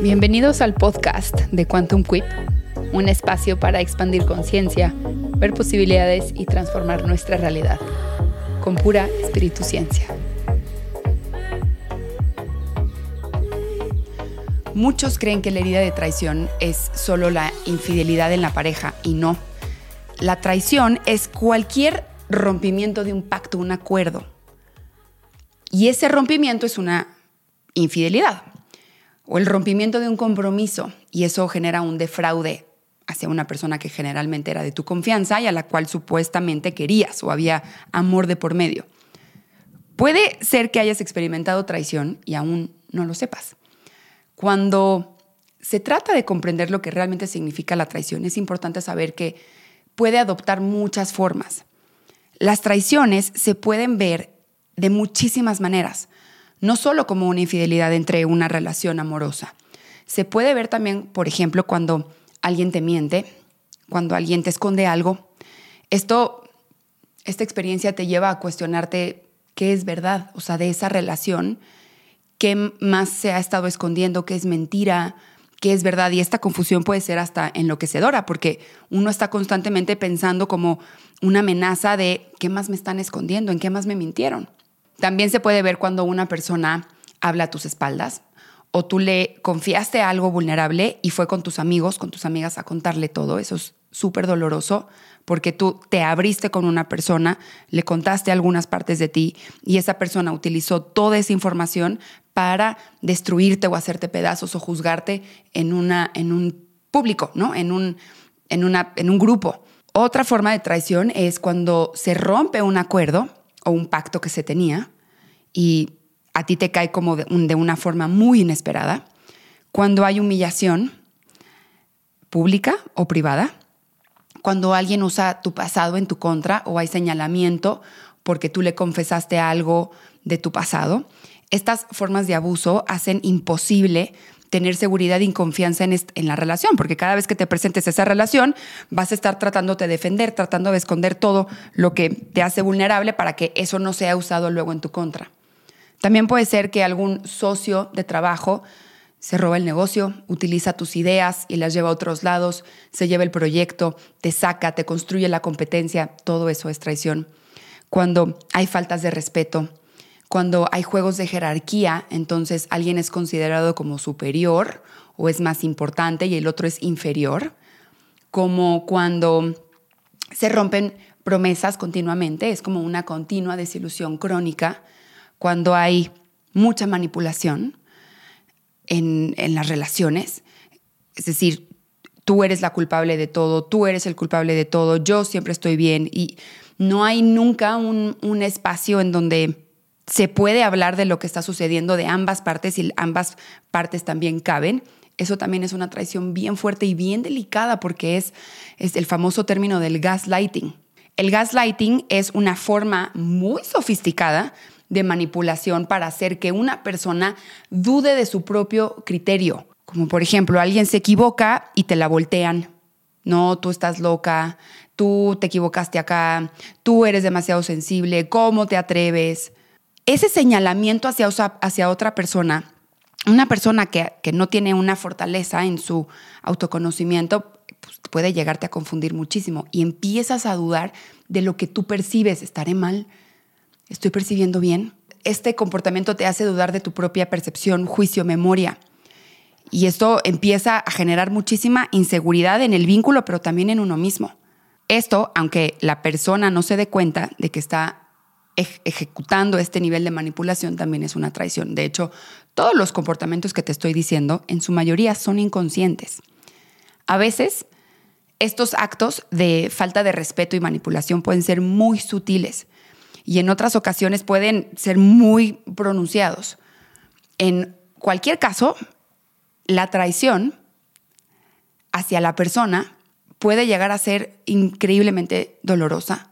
Bienvenidos al podcast de Quantum Quip, un espacio para expandir conciencia, ver posibilidades y transformar nuestra realidad, con pura espiritu-ciencia. Muchos creen que la herida de traición es solo la infidelidad en la pareja, y no. La traición es cualquier rompimiento de un pacto, un acuerdo. Y ese rompimiento es una infidelidad. O el rompimiento de un compromiso, y eso genera un defraude hacia una persona que generalmente era de tu confianza y a la cual supuestamente querías o había amor de por medio. Puede ser que hayas experimentado traición y aún no lo sepas. Cuando se trata de comprender lo que realmente significa la traición, es importante saber que puede adoptar muchas formas. Las traiciones se pueden ver de muchísimas maneras. No solo como una infidelidad entre una relación amorosa. Se puede ver también, por ejemplo, cuando alguien te miente, cuando alguien te esconde algo. Esta experiencia te lleva a cuestionarte qué es verdad, o sea, de esa relación, qué más se ha estado escondiendo, qué es mentira, qué es verdad. Y esta confusión puede ser hasta enloquecedora, porque uno está constantemente pensando como una amenaza de qué más me están escondiendo, en qué más me mintieron. También se puede ver cuando una persona habla a tus espaldas o tú le confiaste algo vulnerable y fue con tus amigos, con tus amigas a contarle todo. Eso es súper doloroso porque tú te abriste con una persona, le contaste algunas partes de ti y esa persona utilizó toda esa información para destruirte o hacerte pedazos o juzgarte en un público, ¿no? En un grupo. Otra forma de traición es cuando se rompe un acuerdo o un pacto que se tenía y a ti te cae como de una forma muy inesperada, cuando hay humillación pública o privada, cuando alguien usa tu pasado en tu contra o hay señalamiento porque tú le confesaste algo de tu pasado. Estas formas de abuso hacen imposible tener seguridad y confianza en la relación, porque cada vez que te presentes esa relación vas a estar tratándote de defender, tratando de esconder todo lo que te hace vulnerable para que eso no sea usado luego en tu contra. También puede ser que algún socio de trabajo se roba el negocio, utiliza tus ideas y las lleva a otros lados, se lleva el proyecto, te saca, te construye la competencia. Todo eso es traición. Cuando hay faltas de respeto, cuando hay juegos de jerarquía, entonces alguien es considerado como superior o es más importante y el otro es inferior. Como cuando se rompen promesas continuamente, es como una continua desilusión crónica. Cuando hay mucha manipulación en las relaciones, es decir, tú eres la culpable de todo, tú eres el culpable de todo, yo siempre estoy bien y no hay nunca un espacio en donde se puede hablar de lo que está sucediendo de ambas partes y ambas partes también caben. Eso también es una traición bien fuerte y bien delicada porque es el famoso término del gaslighting. El gaslighting es una forma muy sofisticada de manipulación para hacer que una persona dude de su propio criterio. Como por ejemplo, alguien se equivoca y te la voltean. No, tú estás loca, tú te equivocaste acá, tú eres demasiado sensible, ¿cómo te atreves? Ese señalamiento hacia otra persona, una persona que no tiene una fortaleza en su autoconocimiento, pues puede llegarte a confundir muchísimo y empiezas a dudar de lo que tú percibes. ¿Estaré mal? ¿Estoy percibiendo bien? Este comportamiento te hace dudar de tu propia percepción, juicio, memoria. Y esto empieza a generar muchísima inseguridad en el vínculo, pero también en uno mismo. Esto, aunque la persona no se dé cuenta de que está ejecutando este nivel de manipulación, también es una traición. De hecho, todos los comportamientos que te estoy diciendo, en su mayoría son inconscientes. A veces, estos actos de falta de respeto y manipulación pueden ser muy sutiles y en otras ocasiones pueden ser muy pronunciados. En cualquier caso, la traición hacia la persona puede llegar a ser increíblemente dolorosa.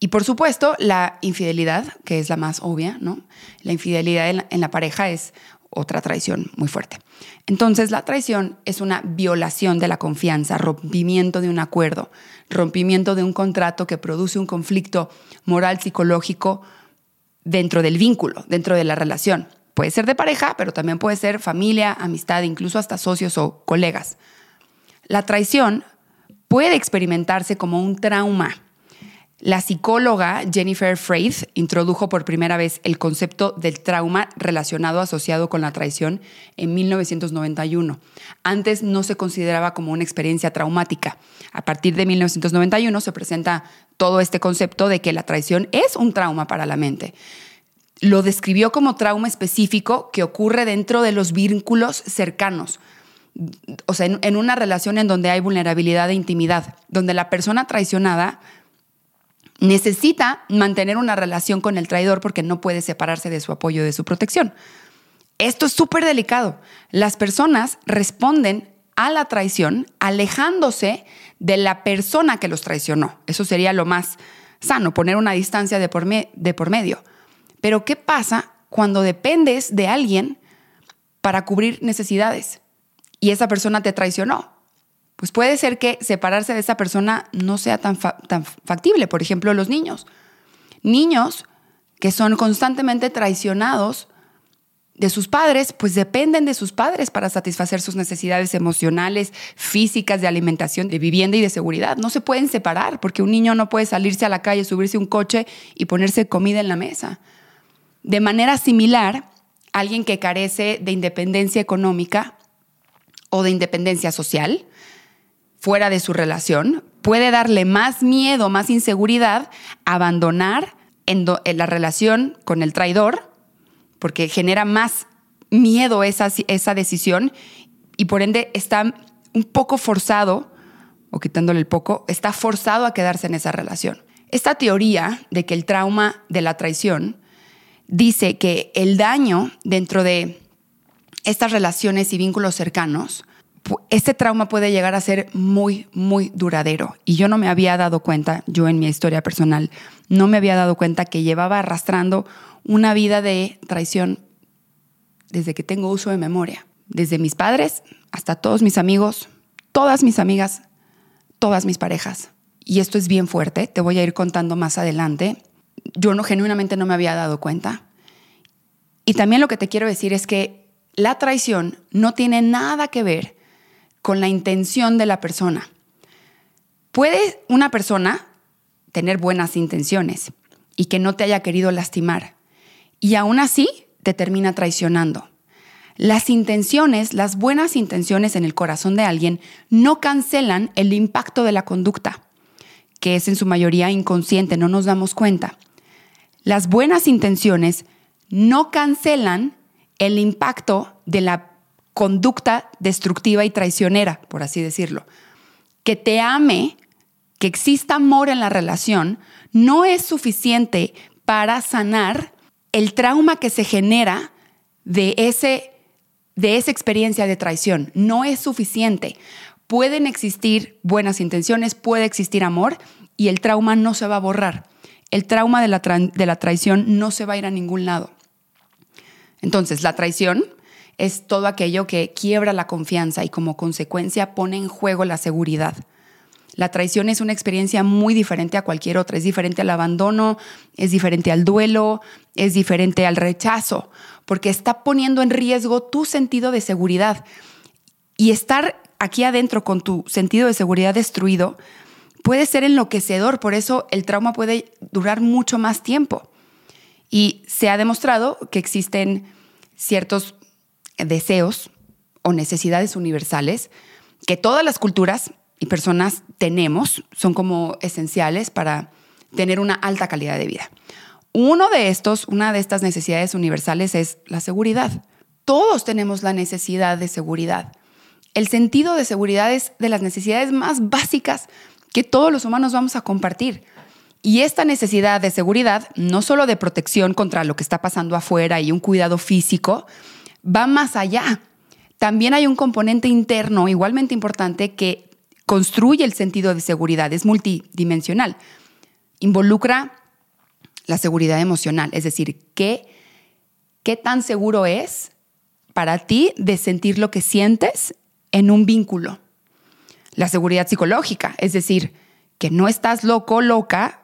Y por supuesto, la infidelidad, que es la más obvia, ¿no? La infidelidad en la pareja es otra traición muy fuerte. Entonces, la traición es una violación de la confianza, rompimiento de un acuerdo, rompimiento de un contrato que produce un conflicto moral, psicológico dentro del vínculo, dentro de la relación. Puede ser de pareja, pero también puede ser familia, amistad, incluso hasta socios o colegas. La traición puede experimentarse como un trauma. La psicóloga Jennifer Freyd introdujo por primera vez el concepto del trauma relacionado asociado con la traición en 1991. Antes no se consideraba como una experiencia traumática. A partir de 1991 se presenta todo este concepto de que la traición es un trauma para la mente. Lo describió como trauma específico que ocurre dentro de los vínculos cercanos. O sea, en una relación en donde hay vulnerabilidad e intimidad, donde la persona traicionada necesita mantener una relación con el traidor porque no puede separarse de su apoyo y de su protección. Esto es súper delicado. Las personas responden a la traición alejándose de la persona que los traicionó. Eso sería lo más sano, poner una distancia de por medio. Pero ¿qué pasa cuando dependes de alguien para cubrir necesidades y esa persona te traicionó? Pues puede ser que separarse de esa persona no sea tan factible. Por ejemplo, los niños. Niños que son constantemente traicionados de sus padres, pues dependen de sus padres para satisfacer sus necesidades emocionales, físicas, de alimentación, de vivienda y de seguridad. No se pueden separar porque un niño no puede salirse a la calle, subirse a un coche y ponerse comida en la mesa. De manera similar, alguien que carece de independencia económica o de independencia social fuera de su relación, puede darle más miedo, más inseguridad, abandonar en la relación con el traidor, porque genera más miedo esa decisión y por ende está un poco forzado, o quitándole el poco, está forzado a quedarse en esa relación. Esta teoría de que el trauma de la traición dice que el daño dentro de estas relaciones y vínculos cercanos, este trauma puede llegar a ser muy, muy duradero. Y yo no me había dado cuenta, yo en mi historia personal, no me había dado cuenta que llevaba arrastrando una vida de traición desde que tengo uso de memoria. Desde mis padres hasta todos mis amigos, todas mis amigas, todas mis parejas. Y esto es bien fuerte, te voy a ir contando más adelante. Yo genuinamente no me había dado cuenta. Y también lo que te quiero decir es que la traición no tiene nada que ver con la intención de la persona. Puede una persona tener buenas intenciones y que no te haya querido lastimar y aún así te termina traicionando. Las intenciones, las buenas intenciones en el corazón de alguien no cancelan el impacto de la conducta, que es en su mayoría inconsciente, no nos damos cuenta. Las buenas intenciones no cancelan el impacto de la conducta destructiva y traicionera, por así decirlo. Que te ame, que exista amor en la relación, no es suficiente para sanar el trauma que se genera de esa experiencia de traición. No es suficiente. Pueden existir buenas intenciones, puede existir amor y el trauma no se va a borrar. El trauma de la traición no se va a ir a ningún lado. Entonces, la traición es todo aquello que quiebra la confianza y como consecuencia pone en juego la seguridad. La traición es una experiencia muy diferente a cualquier otra. Es diferente al abandono, es diferente al duelo, es diferente al rechazo, porque está poniendo en riesgo tu sentido de seguridad. Y estar aquí adentro con tu sentido de seguridad destruido puede ser enloquecedor. Por eso el trauma puede durar mucho más tiempo. Y se ha demostrado que existen ciertos deseos o necesidades universales que todas las culturas y personas tenemos, son como esenciales para tener una alta calidad de vida. Una de estas necesidades universales es la seguridad. Todos tenemos la necesidad de seguridad. El sentido de seguridad es de las necesidades más básicas que todos los humanos vamos a compartir. Y esta necesidad de seguridad, no solo de protección contra lo que está pasando afuera y un cuidado físico, va más allá. También hay un componente interno igualmente importante que construye el sentido de seguridad. Es multidimensional. Involucra la seguridad emocional. Es decir, ¿qué tan seguro es para ti de sentir lo que sientes en un vínculo? La seguridad psicológica. Es decir, que no estás loco o loca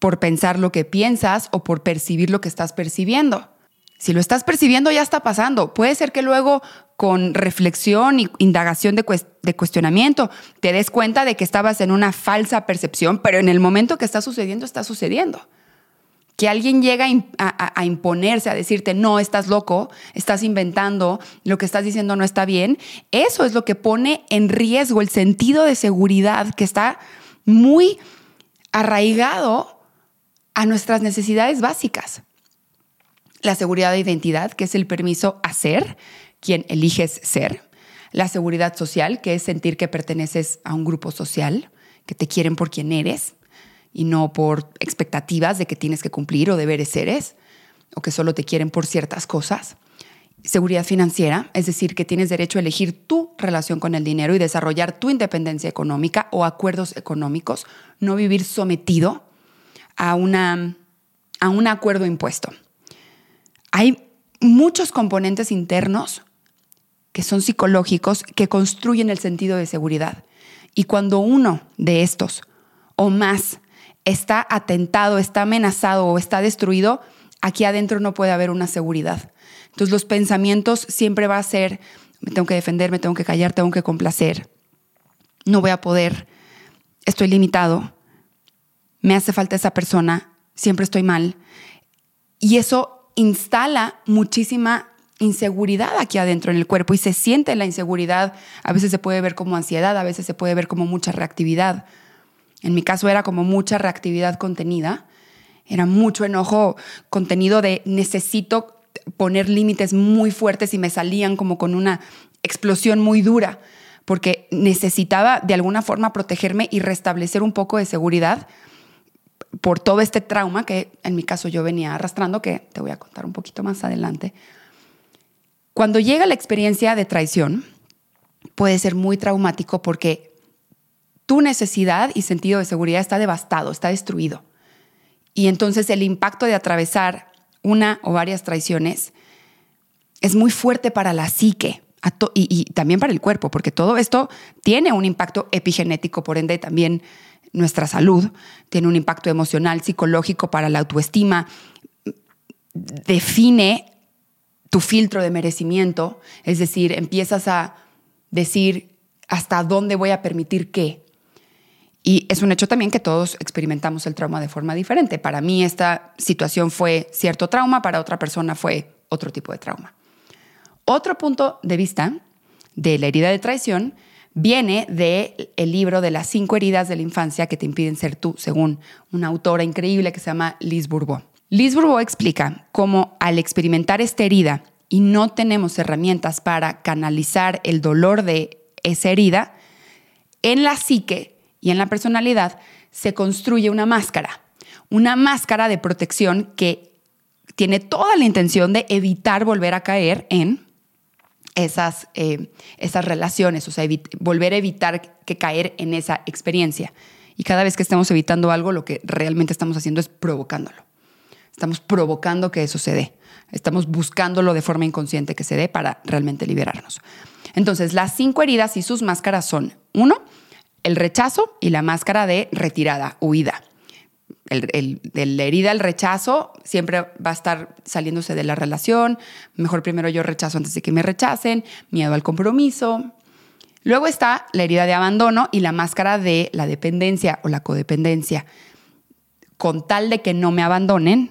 por pensar lo que piensas o por percibir lo que estás percibiendo. Si lo estás percibiendo, ya está pasando. Puede ser que luego, con reflexión y indagación de cuestionamiento, te des cuenta de que estabas en una falsa percepción, pero en el momento que está sucediendo. Que alguien llega a imponerse, a decirte, no, estás loco, estás inventando, lo que estás diciendo no está bien. Eso es lo que pone en riesgo el sentido de seguridad que está muy arraigado a nuestras necesidades básicas. La seguridad de identidad, que es el permiso a ser quien eliges ser. La seguridad social, que es sentir que perteneces a un grupo social, que te quieren por quien eres y no por expectativas de que tienes que cumplir o deberes seres, o que solo te quieren por ciertas cosas. Seguridad financiera, es decir, que tienes derecho a elegir tu relación con el dinero y desarrollar tu independencia económica o acuerdos económicos, no vivir sometido a un acuerdo impuesto. Hay muchos componentes internos que son psicológicos que construyen el sentido de seguridad. Y cuando uno de estos o más está atentado, está amenazado o está destruido, aquí adentro no puede haber una seguridad. Entonces los pensamientos siempre va a ser, me tengo que defender, me tengo que callar, tengo que complacer, no voy a poder, estoy limitado, me hace falta esa persona, siempre estoy mal. Y eso instala muchísima inseguridad aquí adentro en el cuerpo y se siente la inseguridad. A veces se puede ver como ansiedad, a veces se puede ver como mucha reactividad. En mi caso era como mucha reactividad contenida, era mucho enojo contenido de necesito poner límites muy fuertes y me salían como con una explosión muy dura porque necesitaba de alguna forma protegerme y restablecer un poco de seguridad por todo este trauma que en mi caso yo venía arrastrando, que te voy a contar un poquito más adelante. Cuando llega la experiencia de traición, puede ser muy traumático porque tu necesidad y sentido de seguridad está devastado, está destruido. Y entonces el impacto de atravesar una o varias traiciones es muy fuerte para la psique y también para el cuerpo, porque todo esto tiene un impacto epigenético, por ende también nuestra salud, tiene un impacto emocional, psicológico para la autoestima, define tu filtro de merecimiento, es decir, empiezas a decir hasta dónde voy a permitir qué. Y es un hecho también que todos experimentamos el trauma de forma diferente. Para mí esta situación fue cierto trauma, para otra persona fue otro tipo de trauma. Otro punto de vista de la herida de traición viene del libro de las 5 heridas de la infancia que te impiden ser tú, según una autora increíble que se llama Liz Bourbeau. Liz Bourbeau explica cómo al experimentar esta herida y no tenemos herramientas para canalizar el dolor de esa herida, en la psique y en la personalidad se construye una máscara de protección que tiene toda la intención de evitar volver a caer en esas relaciones, o sea, volver a evitar que caer en esa experiencia. Y cada vez que estemos evitando algo, lo que realmente estamos haciendo es provocándolo. Estamos provocando que eso se dé. Estamos buscándolo de forma inconsciente que se dé para realmente liberarnos. Entonces, las 5 heridas y sus máscaras son: 1, el rechazo y la máscara de retirada, huida. La herida, el rechazo, siempre va a estar saliéndose de la relación. Mejor primero yo rechazo antes de que me rechacen. Miedo al compromiso. Luego está la herida de abandono y la máscara de la dependencia o la codependencia. Con tal de que no me abandonen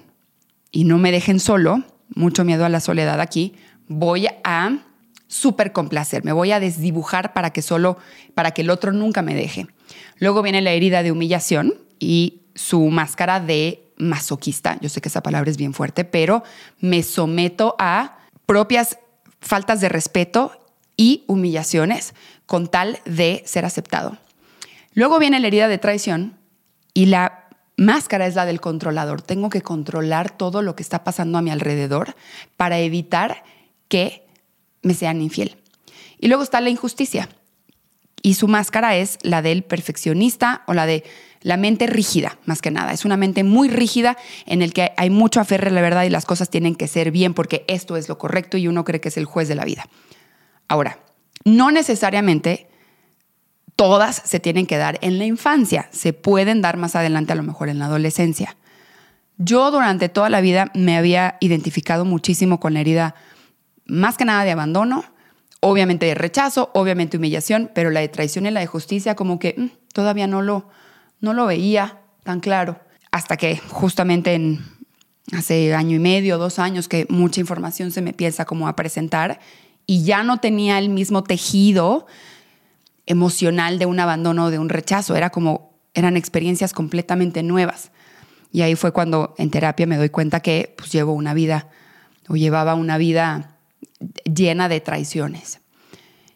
y no me dejen solo, mucho miedo a la soledad aquí, voy a súper complacer, me voy a desdibujar para que el otro nunca me deje. Luego viene la herida de humillación y su máscara de masoquista. Yo sé que esa palabra es bien fuerte, pero me someto a propias faltas de respeto y humillaciones con tal de ser aceptado. Luego viene la herida de traición y la máscara es la del controlador. Tengo que controlar todo lo que está pasando a mi alrededor para evitar que me sean infiel. Y luego está la injusticia. Y su máscara es la del perfeccionista o la de la mente rígida, más que nada. Es una mente muy rígida en el que hay mucho aferre a la verdad y las cosas tienen que ser bien porque esto es lo correcto y uno cree que es el juez de la vida. Ahora, no necesariamente todas se tienen que dar en la infancia. Se pueden dar más adelante, a lo mejor en la adolescencia. Yo durante toda la vida me había identificado muchísimo con la herida, más que nada de abandono, obviamente de rechazo, obviamente humillación, pero la de traición y la de justicia como que todavía no lo veía tan claro. Hasta que justamente hace año y medio, 2 años, que mucha información se me empieza como a presentar y ya no tenía el mismo tejido emocional de un abandono o de un rechazo. Eran experiencias completamente nuevas. Y ahí fue cuando en terapia me doy cuenta que pues, llevaba una vida llena de traiciones.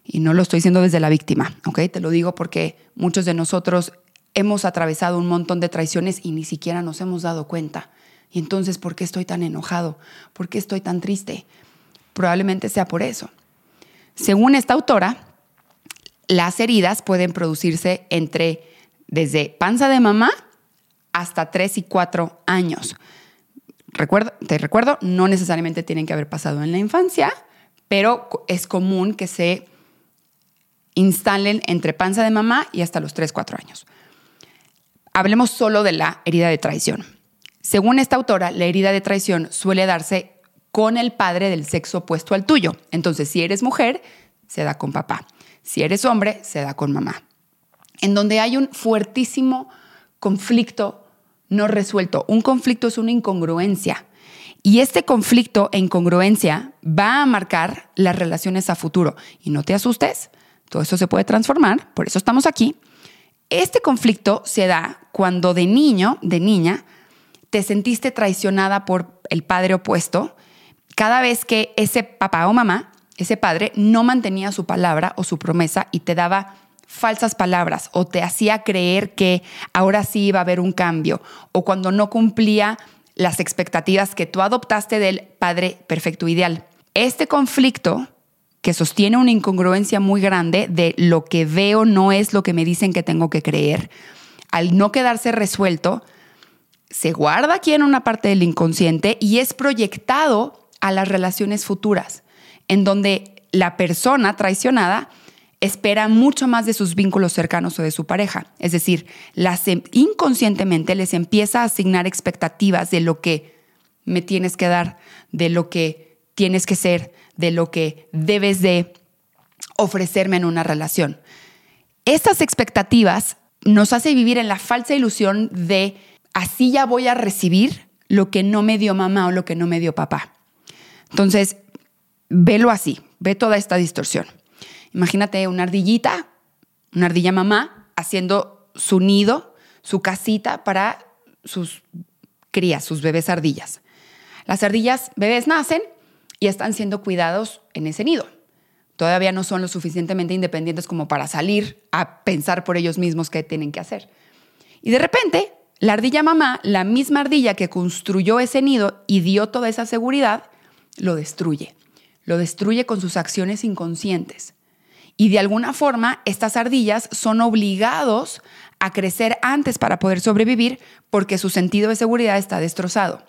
Y no lo estoy diciendo desde la víctima, ¿ok? Te lo digo porque muchos de nosotros hemos atravesado un montón de traiciones y ni siquiera nos hemos dado cuenta. Y entonces, ¿por qué estoy tan enojado? ¿Por qué estoy tan triste? Probablemente sea por eso. Según esta autora, las heridas pueden producirse desde panza de mamá hasta 3 y 4 años. Te recuerdo, no necesariamente tienen que haber pasado en la infancia, pero es común que se instalen entre panza de mamá y hasta los 3, 4 años. Hablemos solo de la herida de traición. Según esta autora, la herida de traición suele darse con el padre del sexo opuesto al tuyo. Entonces, si eres mujer, se da con papá. Si eres hombre, se da con mamá. En donde hay un fuertísimo conflicto no resuelto. Un conflicto es una incongruencia. Y este conflicto e incongruencia va a marcar las relaciones a futuro. Y no te asustes, todo eso se puede transformar, por eso estamos aquí. Este conflicto se da cuando de niño, de niña, te sentiste traicionada por el padre opuesto cada vez que ese papá o mamá, ese padre, no mantenía su palabra o su promesa y te daba falsas palabras o te hacía creer que ahora sí iba a haber un cambio o cuando no cumplía las expectativas que tú adoptaste del padre perfecto ideal. Este conflicto que sostiene una incongruencia muy grande de lo que veo no es lo que me dicen que tengo que creer. Al no quedarse resuelto, se guarda aquí en una parte del inconsciente y es proyectado a las relaciones futuras, en donde la persona traicionada espera mucho más de sus vínculos cercanos o de su pareja. Es decir, inconscientemente les empieza a asignar expectativas de lo que me tienes que dar, de lo que tienes que ser, de lo que debes de ofrecerme en una relación. Estas expectativas nos hace vivir en la falsa ilusión de así ya voy a recibir lo que no me dio mamá o lo que no me dio papá. Entonces, velo así, ve toda esta distorsión. Imagínate una ardilla mamá, haciendo su nido, su casita para sus crías, sus bebés ardillas. Las ardillas bebés nacen y están siendo cuidados en ese nido. Todavía no son lo suficientemente independientes como para salir a pensar por ellos mismos qué tienen que hacer. Y de repente, la ardilla mamá, la misma ardilla que construyó ese nido y dio toda esa seguridad, lo destruye. Lo destruye con sus acciones inconscientes. Y de alguna forma, estas ardillas son obligados a crecer antes para poder sobrevivir porque su sentido de seguridad está destrozado.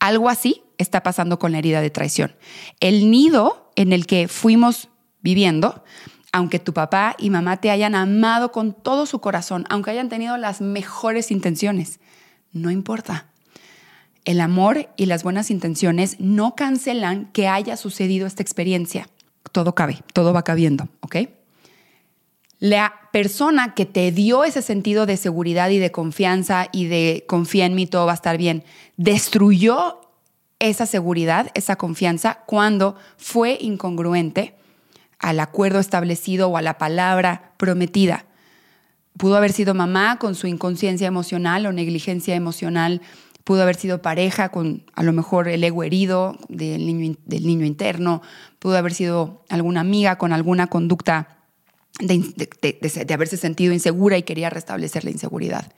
Algo así está pasando con la herida de traición. El nido en el que fuimos viviendo, aunque tu papá y mamá te hayan amado con todo su corazón, aunque hayan tenido las mejores intenciones, no importa. El amor y las buenas intenciones no cancelan que haya sucedido esta experiencia. Todo cabe, todo va cabiendo, ¿ok? La persona que te dio ese sentido de seguridad y de confianza y de confía en mí, todo va a estar bien, destruyó esa seguridad, esa confianza, cuando fue incongruente al acuerdo establecido o a la palabra prometida. Pudo haber sido mamá con su inconsciencia emocional o negligencia emocional. Pudo haber sido pareja con a lo mejor el ego herido del niño interno. Pudo haber sido alguna amiga con alguna conducta de haberse sentido insegura y quería restablecer la inseguridad.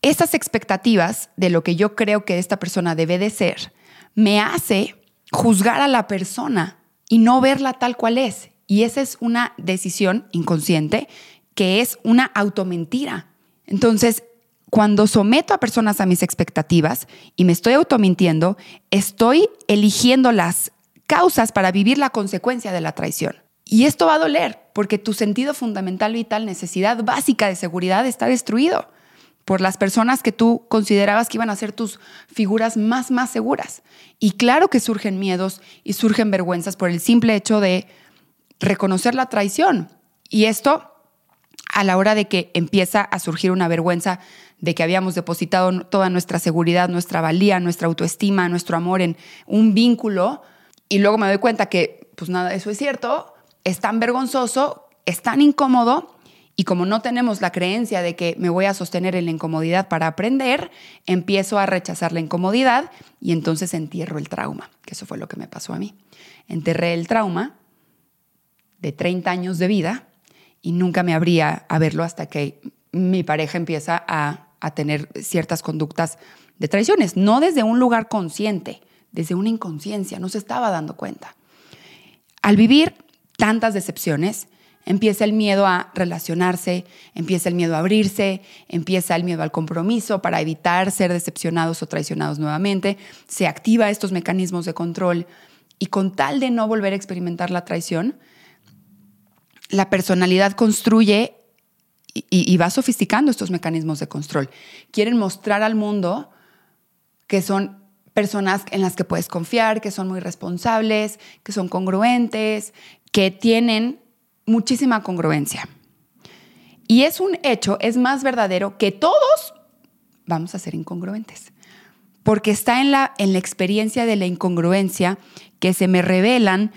Estas expectativas de lo que yo creo que esta persona debe de ser me hace juzgar a la persona y no verla tal cual es. Y esa es una decisión inconsciente que es una automentira. Entonces, cuando someto a personas a mis expectativas y me estoy automintiendo, estoy eligiendo las causas para vivir la consecuencia de la traición. Y esto va a doler porque tu sentido fundamental, vital, necesidad básica de seguridad está destruido. por las personas que tú considerabas que iban a ser tus figuras más seguras. Y claro que surgen miedos y surgen vergüenzas por el simple hecho de reconocer la traición. Y esto, a la hora de que empieza a surgir una vergüenza de que habíamos depositado toda nuestra seguridad, nuestra valía, nuestra autoestima, nuestro amor en un vínculo, y luego me doy cuenta que, pues nada, eso es cierto, es tan vergonzoso, es tan incómodo, y como no tenemos la creencia de que me voy a sostener en la incomodidad para aprender, empiezo a rechazar la incomodidad y entonces entierro el trauma, que eso fue lo que me pasó a mí. Enterré el trauma de 30 años de vida y nunca me abría a verlo hasta que mi pareja empieza a tener ciertas conductas de traiciones. No desde un lugar consciente, desde una inconsciencia, no se estaba dando cuenta. Al vivir tantas decepciones, empieza el miedo a relacionarse, empieza el miedo a abrirse, empieza el miedo al compromiso para evitar ser decepcionados o traicionados nuevamente. Se activa estos mecanismos de control y con tal de no volver a experimentar la traición, la personalidad construye y va sofisticando estos mecanismos de control. Quieren mostrar al mundo que son personas en las que puedes confiar, que son muy responsables, que son congruentes, que tienen muchísima congruencia. Y es un hecho, es más verdadero que todos vamos a ser incongruentes, porque está en la experiencia de la incongruencia que se me revelan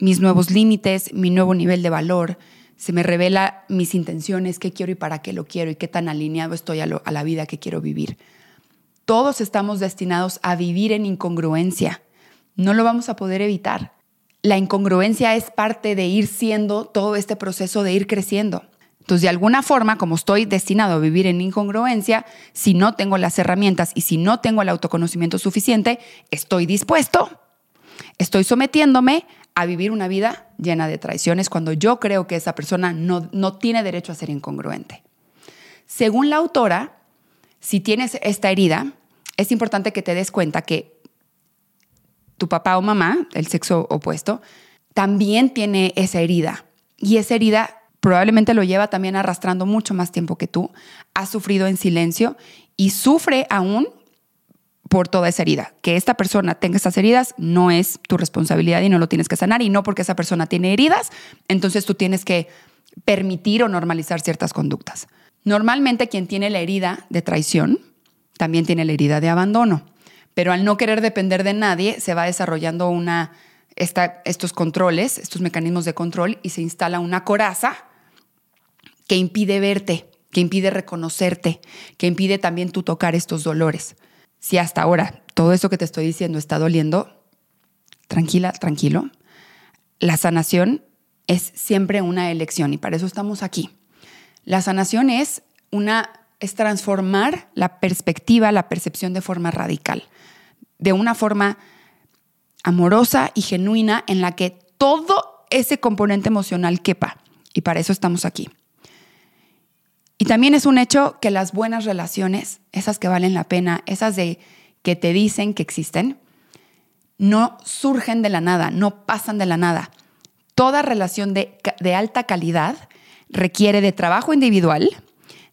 mis nuevos límites, mi nuevo nivel de valor, se me revela mis intenciones, qué quiero y para qué lo quiero y qué tan alineado estoy a la vida que quiero vivir. Todos estamos destinados a vivir en incongruencia. No lo vamos a poder evitar. La incongruencia es parte de ir siendo todo este proceso de ir creciendo. Entonces, de alguna forma, como estoy destinado a vivir en incongruencia, si no tengo las herramientas y si no tengo el autoconocimiento suficiente, estoy dispuesto, estoy sometiéndome a vivir una vida llena de traiciones cuando yo creo que esa persona no tiene derecho a ser incongruente. Según la autora, si tienes esta herida, es importante que te des cuenta que tu papá o mamá, el sexo opuesto, también tiene esa herida. Y esa herida probablemente lo lleva también arrastrando mucho más tiempo que tú. Ha sufrido en silencio y sufre aún por toda esa herida. Que esta persona tenga esas heridas no es tu responsabilidad y no lo tienes que sanar. Y no porque esa persona tiene heridas, entonces tú tienes que permitir o normalizar ciertas conductas. Normalmente quien tiene la herida de traición también tiene la herida de abandono. Pero al no querer depender de nadie, se va desarrollando estos controles, estos mecanismos de control, y se instala una coraza que impide verte, que impide reconocerte, que impide también tú tocar estos dolores. Si hasta ahora todo esto que te estoy diciendo está doliendo, tranquila, tranquilo. La sanación es siempre una elección y para eso estamos aquí. La sanación es transformar la perspectiva, la percepción de forma radical, de una forma amorosa y genuina en la que todo ese componente emocional quepa y para eso estamos aquí. Y también es un hecho que las buenas relaciones, esas que valen la pena, esas de que te dicen que existen, no surgen de la nada, no pasan de la nada. Toda relación de alta calidad requiere de trabajo individual,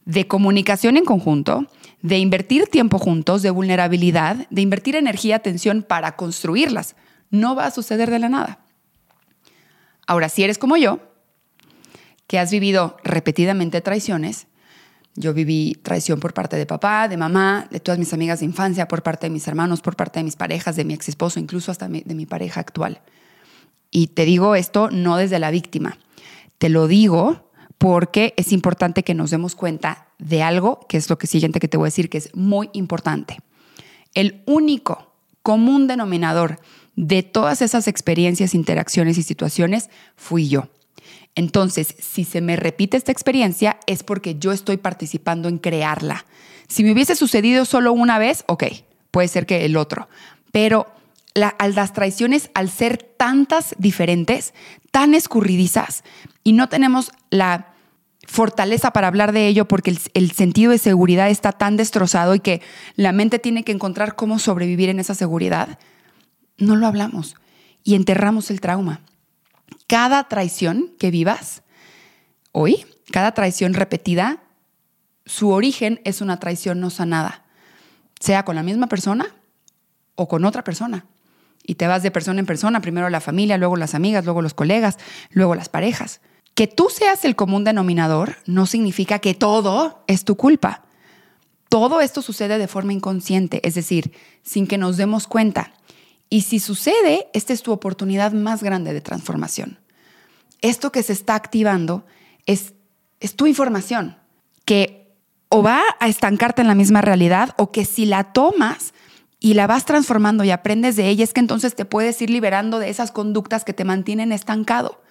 de comunicación en conjunto, de invertir tiempo juntos, de vulnerabilidad, de invertir energía, atención para construirlas. No va a suceder de la nada. Ahora, si eres como yo, que has vivido repetidamente traiciones, yo viví traición por parte de papá, de mamá, de todas mis amigas de infancia, por parte de mis hermanos, por parte de mis parejas, de mi exesposo, incluso hasta de mi pareja actual. Y te digo esto no desde la víctima. Te lo digo porque es importante que nos demos cuenta de algo, que es lo que siguiente que te voy a decir, que es muy importante. El único común denominador de todas esas experiencias, interacciones y situaciones fui yo. Entonces, si se me repite esta experiencia, es porque yo estoy participando en crearla. Si me hubiese sucedido solo una vez, ok, puede ser que el otro. Pero las traiciones, al ser tantas diferentes, tan escurridizas, y no tenemos la fortaleza para hablar de ello porque el sentido de seguridad está tan destrozado y que la mente tiene que encontrar cómo sobrevivir en esa seguridad, no lo hablamos y enterramos el trauma. Cada traición que vivas hoy, cada traición repetida, su origen es una traición no sanada, sea con la misma persona o con otra persona. Y te vas de persona en persona, primero la familia, luego las amigas, luego los colegas, luego las parejas. Que tú seas el común denominador no significa que todo es tu culpa. Todo esto sucede de forma inconsciente, es decir, sin que nos demos cuenta. Y si sucede, esta es tu oportunidad más grande de transformación. Esto que se está activando es tu información, que o va a estancarte en la misma realidad, o que si la tomas y la vas transformando y aprendes de ella, es que entonces te puedes ir liberando de esas conductas que te mantienen estancado.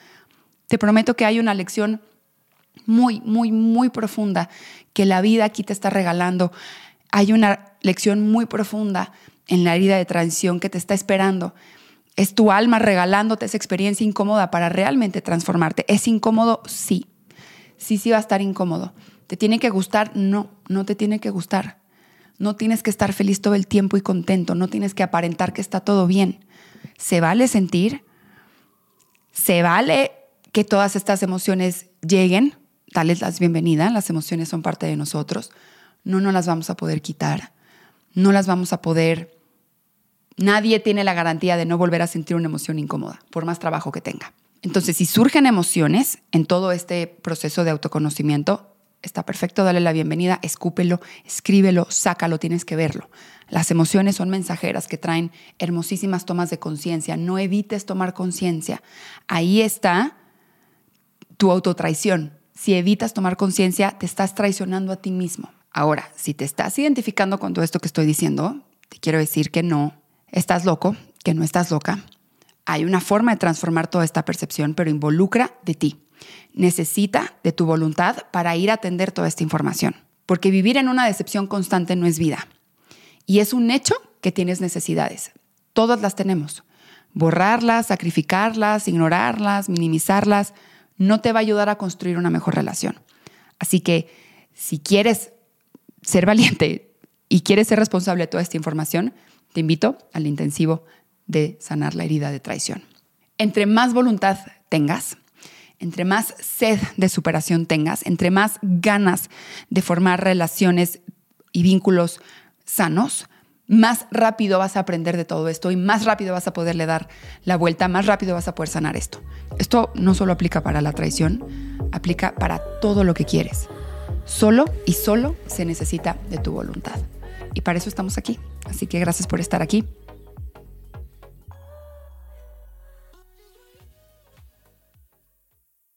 Te prometo que hay una lección muy, muy, muy profunda que la vida aquí te está regalando. Hay una lección muy profunda en la herida de traición que te está esperando. Es tu alma regalándote esa experiencia incómoda para realmente transformarte. ¿Es incómodo? Sí. Sí, sí va a estar incómodo. ¿Te tiene que gustar? No, no te tiene que gustar. No tienes que estar feliz todo el tiempo y contento. No tienes que aparentar que está todo bien. Se vale sentir. Se vale que todas estas emociones lleguen. Dales las bienvenidas. Las emociones son parte de nosotros. No las vamos a poder quitar. No las vamos a poder... Nadie tiene la garantía de no volver a sentir una emoción incómoda, por más trabajo que tenga. Entonces, si surgen emociones en todo este proceso de autoconocimiento, está perfecto, dale la bienvenida, escúpelo, escríbelo, sácalo, tienes que verlo. Las emociones son mensajeras que traen hermosísimas tomas de conciencia. No evites tomar conciencia. Ahí está tu autotraición. Si evitas tomar conciencia, te estás traicionando a ti mismo. Ahora, si te estás identificando con todo esto que estoy diciendo, te quiero decir que no estás loco, que no estás loca. Hay una forma de transformar toda esta percepción, pero involucra de ti. Necesita de tu voluntad para ir a atender toda esta información. Porque vivir en una decepción constante no es vida. Y es un hecho que tienes necesidades. Todas las tenemos. Borrarlas, sacrificarlas, ignorarlas, minimizarlas, no te va a ayudar a construir una mejor relación. Así que si quieres ser valiente y quieres ser responsable de toda esta información, te invito al intensivo de sanar la herida de traición. Entre más voluntad tengas, entre más sed de superación tengas, entre más ganas de formar relaciones y vínculos sanos, más rápido vas a aprender de todo esto y más rápido vas a poderle dar la vuelta, más rápido vas a poder sanar esto. Esto no solo aplica para la traición, aplica para todo lo que quieres. Solo y solo se necesita de tu voluntad. Y para eso estamos aquí. Así que gracias por estar aquí.